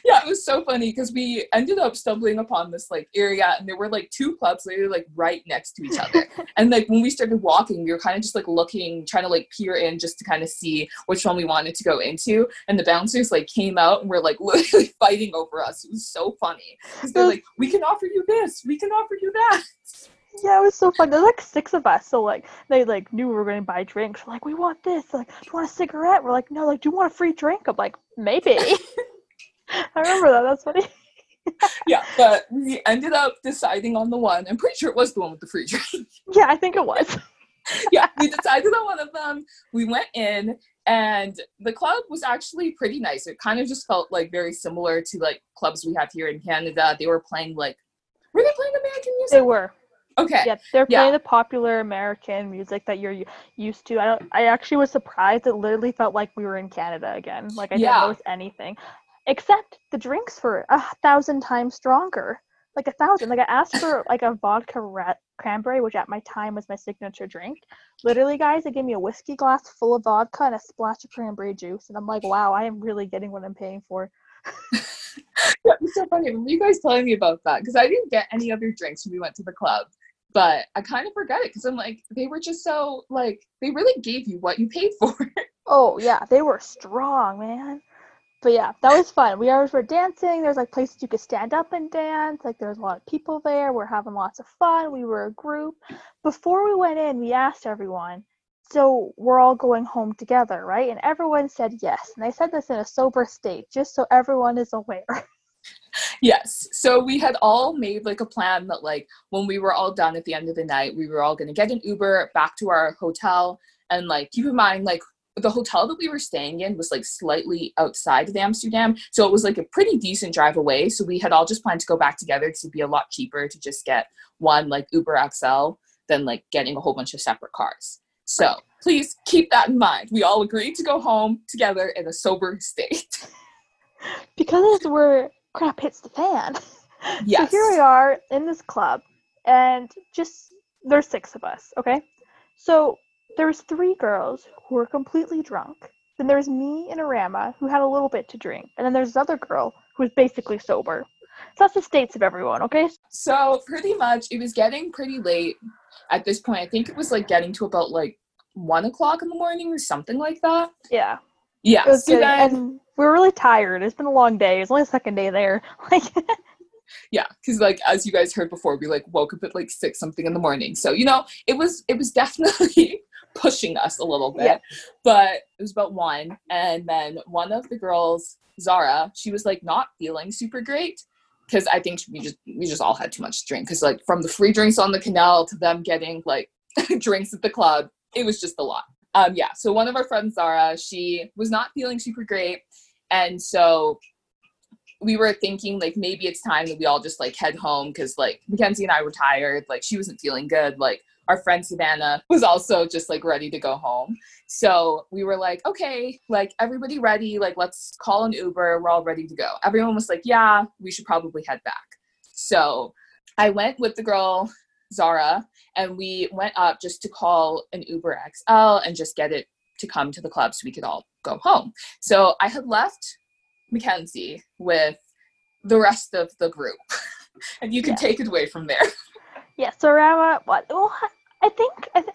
Yeah, it was so funny because we ended up stumbling upon this like area and there were like two clubs literally like right next to each other and like when we started walking we were kind of just like looking, trying to like peer in just to kind of see which one we wanted to go into, and the bouncers like came out and were like literally fighting over us. It was so funny because they're like, we can offer you this, we can offer you that. Yeah, it was so fun. There's like six of us, so like they like knew we were going to buy drinks. We're like, we want this. They're like, do you want a cigarette? We're like, no. Like, do you want a free drink? I'm like, maybe. I remember that. That's funny. Yeah, but we ended up deciding on the one. I'm pretty sure it was the one with the free drink. Yeah, I think it was. Yeah, we decided on one of them. We went in and the club was actually pretty nice. It kind of just felt like very similar to like clubs we have here in Canada. They were playing like, were they playing American music? They were. Okay. Yeah, they're playing the popular American music that you're used to. I actually was surprised. It literally felt like we were in Canada again. Like I didn't notice anything. Except the drinks were 1,000 times stronger. Like 1,000. Like I asked for like a vodka cranberry, which at my time was my signature drink. Literally, guys, they gave me a whiskey glass full of vodka and a splash of cranberry juice. And I'm like, wow, I am really getting what I'm paying for. Yeah, it's so funny. Remember you guys telling me about that? Because I didn't get any other drinks when we went to the club. But I kind of forgot it because I'm like, they were just so, like, they really gave you what you paid for. Oh, yeah. They were strong, man. But yeah, that was fun. We always were dancing. There's like places you could stand up and dance. Like there was a lot of people there. We're having lots of fun. We were a group. Before we went in, we asked everyone, so we're all going home together, right? And everyone said yes. And they said this in a sober state, just so everyone is aware. Yes. So we had all made like a plan that like when we were all done at the end of the night, we were all going to get an Uber back to our hotel. And like, keep in mind, like, the hotel that we were staying in was like slightly outside of Amsterdam. So it was like a pretty decent drive away. So we had all just planned to go back together because it'd be a lot cheaper to just get one like Uber XL than like getting a whole bunch of separate cars. So please keep that in mind. We all agreed to go home together in a sober state. Because we're crap hits the fan. Yes. So here we are in this club and just there's six of us. Okay. So there was three girls who were completely drunk. Then there was me and Arama who had a little bit to drink. And then there's this other girl who was basically sober. So that's the states of everyone, okay? So pretty much it was getting pretty late at this point. I think it was like getting to about like 1 o'clock in the morning or something like that. Yeah. Yeah. It was so good. And we were really tired. It's been a long day. It's only the second day there. Like yeah, because like as you guys heard before, we like woke up at like 6 something in the morning. So you know, it was definitely pushing us a little bit. Yeah. But it was about 1, and then one of the girls, Zara, she was like not feeling super great because I think we just all had too much to drink, because like from the free drinks on the canal to them getting like drinks at the club, it was just a lot. Yeah, so one of our friends, Zara, she was not feeling super great, and so we were thinking like maybe it's time that we all just like head home because like Mackenzie and I were tired, like she wasn't feeling good, like our friend Savannah was also just like ready to go home. So we were like, okay, like everybody ready, like let's call an Uber, we're all ready to go. Everyone was like, yeah, we should probably head back. So I went with the girl Zara and we went up just to call an Uber XL and just get it to come to the club so we could all go home. So I had left Mackenzie with the rest of the group and you can take it away from there. Yeah, so Rama, I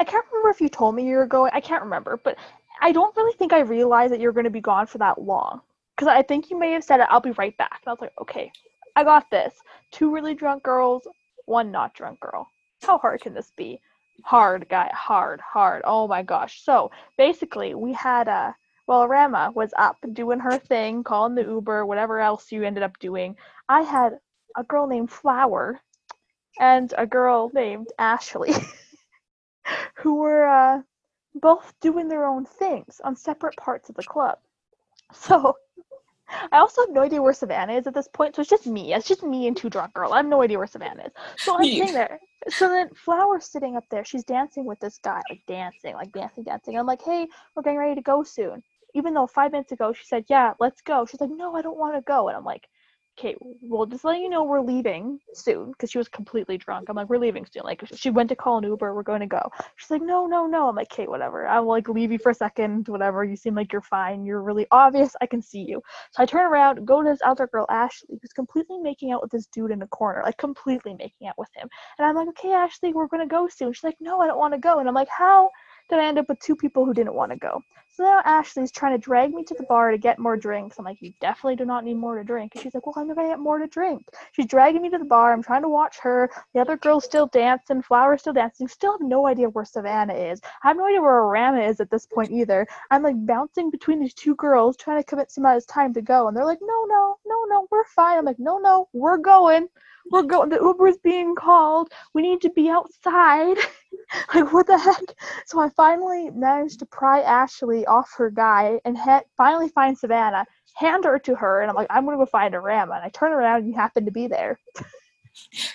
can't remember if you told me you were going. I can't remember, but I don't really think I realized that you were going to be gone for that long. Because I think you may have said, I'll be right back. And I was like, okay, I got this. 2 really drunk girls, 1 not drunk girl. How hard can this be? Hard, guy. Hard. Oh my gosh. So basically, we had While Rama was up doing her thing, calling the Uber, whatever else you ended up doing, I had a girl named Flower and a girl named Ashley who were both doing their own things on separate parts of the club. So I also have no idea where Savannah is at this point, so it's just me. It's just me and two drunk girls. I have no idea where Savannah is. So I'm sitting there. So then Flower's sitting up there. She's dancing with this guy, like dancing. I'm like, hey, we're getting ready to go soon. Even though 5 minutes ago she said, yeah, let's go. She's like, no, I don't want to go. And I'm like, okay, well, just letting you know we're leaving soon, because she was completely drunk. I'm like, we're leaving soon. Like, she went to call an Uber. We're going to go. She's like, no. I'm like, okay, whatever. I'll, like, leave you for a second, whatever. You seem like you're fine. You're really obvious. I can see you. So I turn around, go to this other girl, Ashley, who's completely making out with this dude in the corner, like, completely making out with him. And I'm like, okay, Ashley, we're going to go soon. She's like, no, I don't want to go. And I'm like, how did I end up with two people who didn't want to go? So now Ashley's trying to drag me to the bar to get more drinks. I'm like, you definitely do not need more to drink. And she's like, well, I'm not going to get more to drink. She's dragging me to the bar. I'm trying to watch her. The other girl's still dancing. Flower's still dancing. Still have no idea where Savannah is. I have no idea where Rama is at this point either. I'm like bouncing between these two girls trying to convince them that it's time to go. And they're like, no, we're fine. I'm like, no, we're going. We're going. The Uber's being called. We need to be outside. Like, what the heck? So I finally managed to pry Ashley off her guy and finally find Savannah, hand her to her, and I'm like, I'm going to go find Rama. And I turn around and you happen to be there.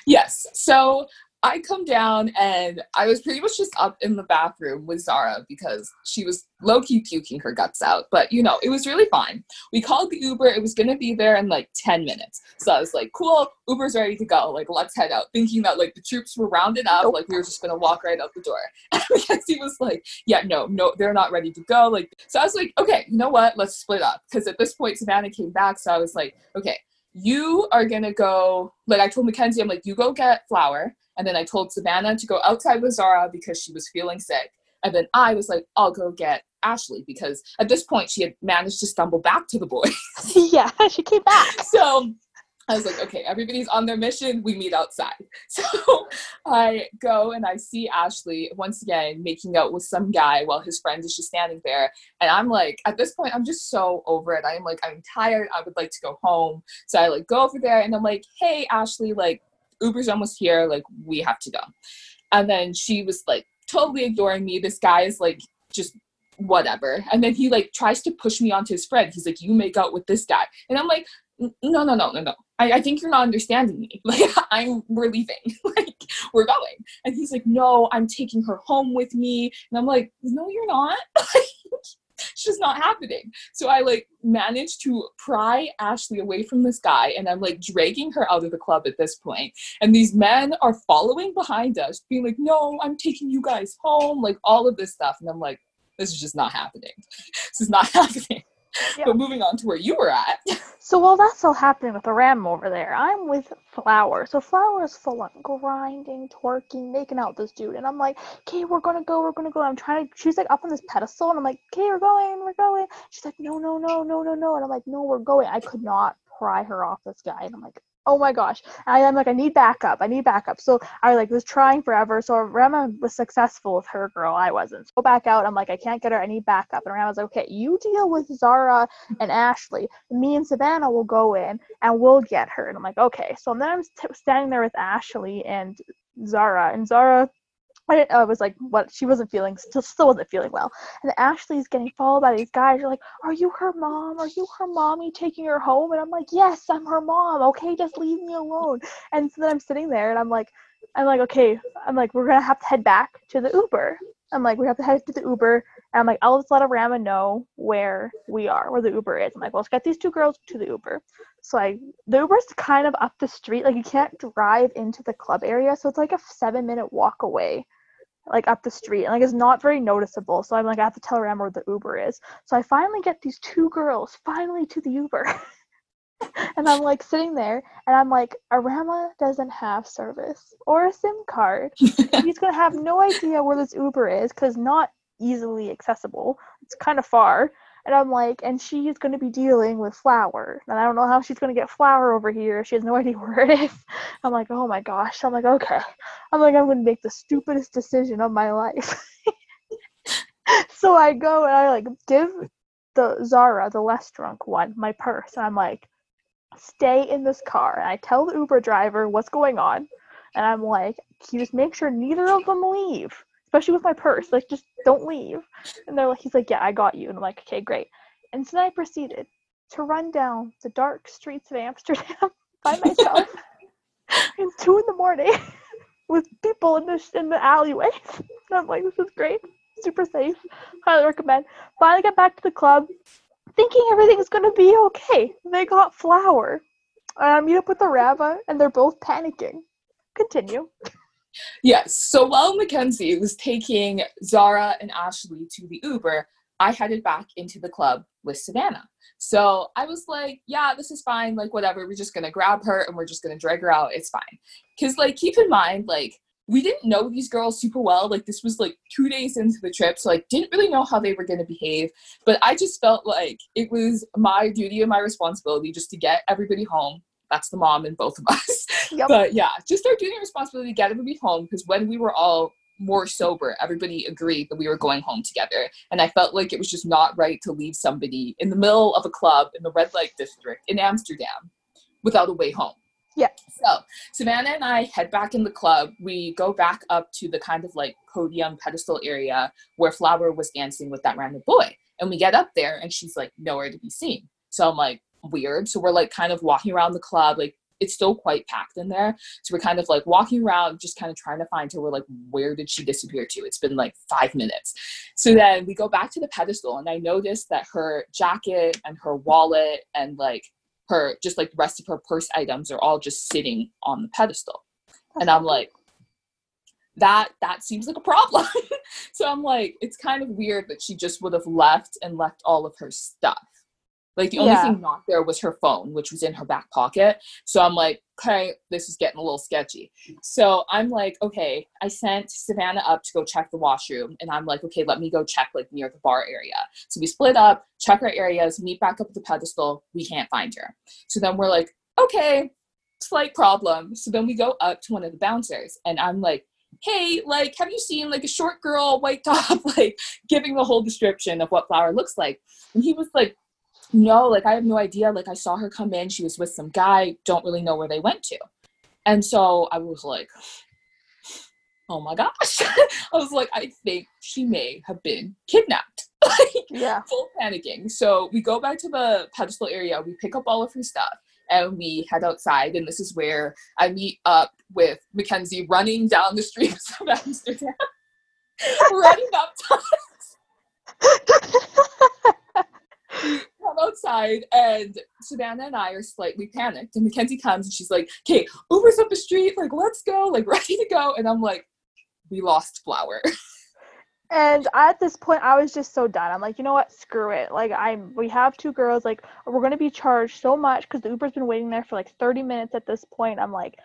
Yes. So I come down and I was pretty much just up in the bathroom with Zara because she was low-key puking her guts out. But, you know, it was really fine. We called the Uber. It was going to be there in, like, 10 minutes. So I was like, cool, Uber's ready to go. Like, let's head out. Thinking that, like, the troops were rounded up. Nope. Like, we were just going to walk right out the door. And Mackenzie was like, yeah, no, they're not ready to go. Like, so I was like, okay, you know what? Let's split up. Because at this point, Savannah came back. So I was like, okay, you are going to go. Like, I told Mackenzie, I'm like, you go get Flower. And then I told Savannah to go outside with Zara because she was feeling sick. And then I was like, I'll go get Ashley because at this point she had managed to stumble back to the boys. Yeah, she came back. So I was like, okay, everybody's on their mission. We meet outside. So I go and I see Ashley once again making out with some guy while his friend is just standing there. And I'm like, at this point, I'm just so over it. I'm like, I'm tired. I would like to go home. So I like go over there and I'm like, hey, Ashley, like, Uber's almost here, like, we have to go. And then she was, like, totally ignoring me. This guy is, like, just whatever. And then he, like, tries to push me onto his friend. He's like, you make out with this guy. And I'm like, no. I think you're not understanding me. Like, we're leaving. Like, we're going. And he's like, no, I'm taking her home with me. And I'm like, no, you're not. It's just not happening. So I, like, managed to pry Ashley away from this guy, and I'm, like, dragging her out of the club at this point. And these men are following behind us, being like, no, I'm taking you guys home, like, all of this stuff. And I'm like, this is just not happening. This is not happening. Yeah. But moving on to where you were at. So while that's all happening with the Ram over there, I'm with Flower. So Flower is full on grinding, twerking, making out with this dude. And I'm like, okay, we're going to go. I'm trying to, she's like up on this pedestal. And I'm like, okay, we're going. She's like, no. And I'm like, no, we're going. I could not pry her off this guy. And I'm like, oh my gosh. And I'm like, I need backup. So I like was trying forever. So Rama was successful with her girl. I wasn't. Go back out. I'm like, I can't get her. I need backup. And Rama was like, okay, you deal with Zara and Ashley. Me and Savannah will go in and we'll get her. And I'm like, okay. So then I'm standing there with Ashley and Zara. And Zara, I was like, what? She wasn't feeling, still wasn't feeling well. And Ashley's getting followed by these guys. You're like, are you her mom? Are you her mom? Are you taking her home? And I'm like, yes, I'm her mom. Okay, just leave me alone. And so then I'm sitting there and I'm like, okay. I'm like, we're going to have to head back to the Uber. I'm like, we have to head to the Uber. And I'm like, I'll just let Rama know where we are, where the Uber is. I'm like, well, let's get these two girls to the Uber. So the Uber's kind of up the street. Like, you can't drive into the club area. So it's like a 7-minute walk away. Like up the street, and like it's not very noticeable. So I'm like, I have to tell Ram where the Uber is. So I finally get these two girls finally to the Uber. And I'm like sitting there and I'm like, Arama doesn't have service or a SIM card. He's gonna have no idea where this Uber is because not easily accessible. It's kind of far. And I'm like, and she is going to be dealing with Flower. And I don't know how she's going to get Flower over here. She has no idea where it is. I'm like, oh my gosh. I'm like, okay. I'm like, I'm going to make the stupidest decision of my life. So I go and I like give the Zara, the less drunk one, my purse. And I'm like, stay in this car. And I tell the Uber driver what's going on. And I'm like, can you just make sure neither of them leave? Especially with my purse. Like, just don't leave. And they're like, he's like, yeah, I got you. And I'm like, okay, great. And so then I proceeded to run down the dark streets of Amsterdam by myself at 2 a.m. with people in the alleyways. And I'm like, this is great. Super safe. Highly recommend. Finally got back to the club thinking everything's going to be okay. They got flour. I meet up with the rabbi and they're both panicking. Continue. Yes. So while Mackenzie was taking Zara and Ashley to the Uber, I headed back into the club with Savannah. So I was like, yeah, this is fine. Like, whatever. We're just going to grab her and we're just going to drag her out. It's fine. Because, like, keep in mind, like, we didn't know these girls super well. Like, this was, like, 2 days into the trip, so, like, didn't really know how they were going to behave. But I just felt like it was my duty and my responsibility just to get everybody home. That's the mom in both of us. Yep. But, yeah, just our duty and responsibility to get everybody home, because when we were all more sober, everybody agreed that we were going home together. And I felt like it was just not right to leave somebody in the middle of a club in the Red Light District in Amsterdam without a way home. Yeah. So Savannah and I head back in the club. We go back up to the kind of like podium pedestal area where Flower was dancing with that random boy. And we get up there and she's like nowhere to be seen. So I'm like, weird. So we're like kind of walking around the club. Like, it's still quite packed in there. So we're kind of like walking around, just kind of trying to find her. We're like, where did she disappear to? It's been like 5 minutes. So then we go back to the pedestal and I noticed that her jacket and her wallet and like her, just like the rest of her purse items are all just sitting on the pedestal. And I'm like, that seems like a problem. So I'm like, it's kind of weird that she just would have left all of her stuff. Like the only thing not there was her phone, which was in her back pocket. So I'm like, okay, this is getting a little sketchy. So I'm like, okay, I sent Savannah up to go check the washroom. And I'm like, okay, let me go check like near the bar area. So we split up, check our areas, meet back up at the pedestal. We can't find her. So then we're like, okay, slight problem. So then we go up to one of the bouncers and I'm like, hey, like, have you seen like a short girl, white top, like giving the whole description of what Flower looks like? And he was like, no, like, I have no idea. Like, I saw her come in. She was with some guy. Don't really know where they went to. And so I was like, oh, my gosh. I was like, I think she may have been kidnapped. Like, full panicking. So we go back to the pedestal area. We pick up all of her stuff. And we head outside. And this is where I meet up with Mackenzie running down the streets of Amsterdam. Running up to us. Come outside and Savannah and I are slightly panicked and Mackenzie comes and she's like, okay, Uber's up the street, like, let's go, like, ready to go. And I'm like, we lost Flower. And at this point I was just so done. I'm like, you know what, screw it, like, we have two girls, like, we're going to be charged so much because the Uber's been waiting there for like 30 minutes at this point. I'm like,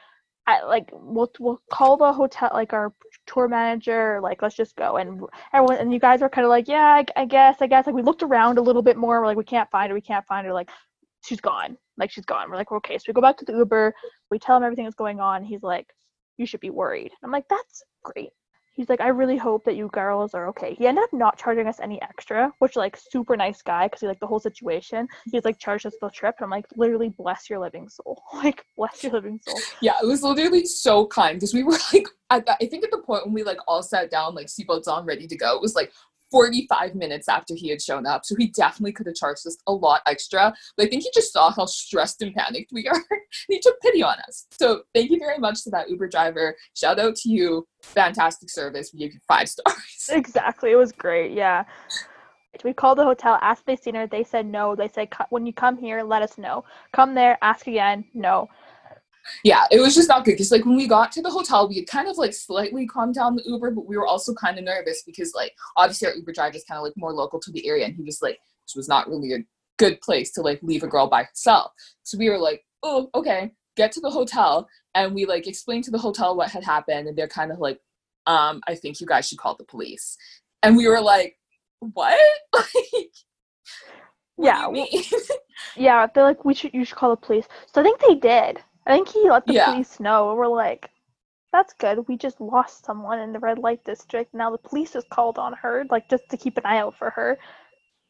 we'll call the hotel, like, our tour manager, like, let's just go. And everyone, and you guys were kind of like, yeah, I guess, like, we looked around a little bit more, we're like, we can't find her, like, she's gone. We're like, okay, so we go back to the Uber, we tell him everything that's going on, he's like, you should be worried. I'm like, that's great. He's like, I really hope that you girls are okay. He ended up not charging us any extra, which, like, super nice guy, because he, like, the whole situation, he's, like, charged us the trip. And I'm like, literally, bless your living soul. Like, bless your living soul. Yeah, it was literally so kind, because we were, like, I think at the point when we, like, all sat down, like, seatbelts on, ready to go, it was, like, 45 minutes after he had shown up. So he definitely could have charged us a lot extra. But I think he just saw how stressed and panicked we are. And he took pity on us. So thank you very much to that Uber driver. Shout out to you. Fantastic service. We gave you 5 stars. Exactly. It was great. Yeah. We called the hotel, asked if they'd seen her. They said no. They said, when you come here, let us know. Come there, ask again. No. Yeah, it was just not good because, like, when we got to the hotel, we had kind of, like, slightly calmed down the Uber, but we were also kind of nervous because, like, obviously our Uber driver is kind of, like, more local to the area, and he was like, this was not really a good place to, like, leave a girl by herself. So we were like, oh, okay, get to the hotel, and we, like, explained to the hotel what had happened, and they're kind of like, I think you guys should call the police. And we were like, what? Like... Yeah. Yeah, they're like, you should call the police. So I think they did. I think he let the police know, and we're like, that's good. We just lost someone in the Red Light District. Now the police is called on her, like, just to keep an eye out for her.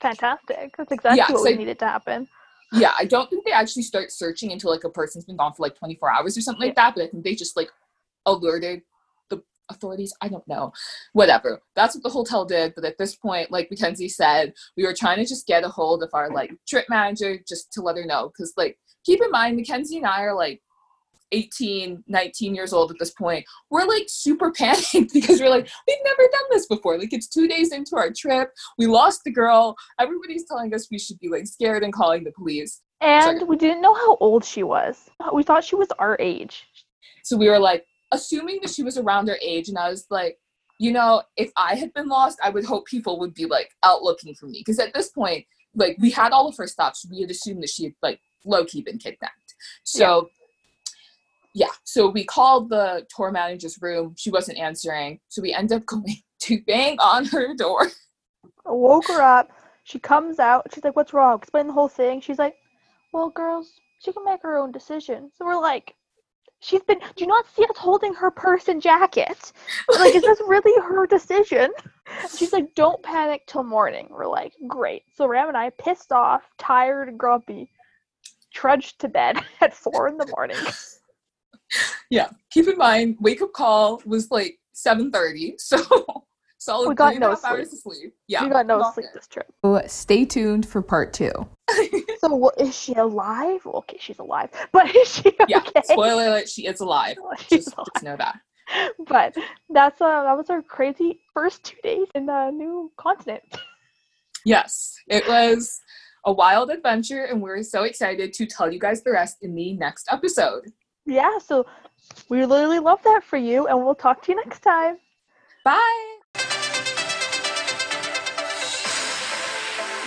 Fantastic. That's exactly what we needed to happen. Yeah, I don't think they actually start searching until, like, a person's been gone for, like, 24 hours or something like that, but I think they just, like, alerted the authorities. I don't know. Whatever. That's what the hotel did, but at this point, like Mackenzie said, we were trying to just get a hold of our, like, trip manager just to let her know, because, like, keep in mind, Mackenzie and I are, like, 18, 19 years old at this point. We're, like, super panicked because we're like, we've never done this before. Like, it's 2 days into our trip. We lost the girl. Everybody's telling us we should be, like, scared and calling the police. And we didn't know how old she was. We thought she was our age. So we were, like, assuming that she was around our age. And I was like, you know, if I had been lost, I would hope people would be, like, out looking for me. Because at this point, like, we had all of her stuff. So we had assumed that she had, like, low-key been kidnapped. So... So we called the tour manager's room. She wasn't answering. So we end up going to bang on her door. I woke her up. She comes out. She's like, what's wrong? Explain the whole thing. She's like, well, girls, she can make her own decision. So we're like, she's been, do you not see us holding her purse and jacket? We're like, is this really her decision? She's like, don't panic till morning. We're like, great. So Ram and I, pissed off, tired and grumpy, trudged to bed at 4 a.m. Yeah, keep in mind, wake-up call was, like, 7:30, so solid we got 3.5 hours of sleep. Yeah, we got no sleep this trip. So stay tuned for part 2. So, well, is she alive? Well, okay, she's alive, but is she okay? Yeah, spoiler alert, she is alive. Just know that. But that's that was our crazy first 2 days in the new continent. Yes, it was a wild adventure, and we're so excited to tell you guys the rest in the next episode. Yeah, so we literally love that for you, and we'll talk to you next time. Bye!